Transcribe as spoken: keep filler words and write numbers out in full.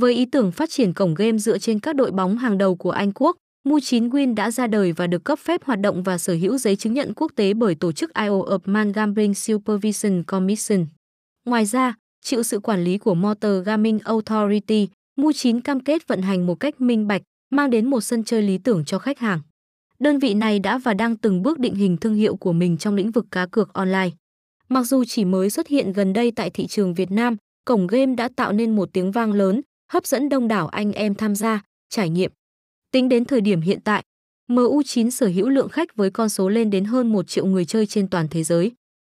Với ý tưởng phát triển cổng game dựa trên các đội bóng hàng đầu của Anh Quốc, mu chín Win đã ra đời và được cấp phép hoạt động và sở hữu giấy chứng nhận quốc tế bởi tổ chức i o a giê Gambling Supervision Commission. Ngoài ra, chịu sự quản lý của Motor Gaming Authority, mu chín cam kết vận hành một cách minh bạch, mang đến một sân chơi lý tưởng cho khách hàng. Đơn vị này đã và đang từng bước định hình thương hiệu của mình trong lĩnh vực cá cược online. Mặc dù chỉ mới xuất hiện gần đây tại thị trường Việt Nam, cổng game đã tạo nên một tiếng vang lớn, hấp dẫn đông đảo anh em tham gia, trải nghiệm. Tính đến thời điểm hiện tại, mu chín sở hữu lượng khách với con số lên đến hơn một triệu người chơi trên toàn thế giới.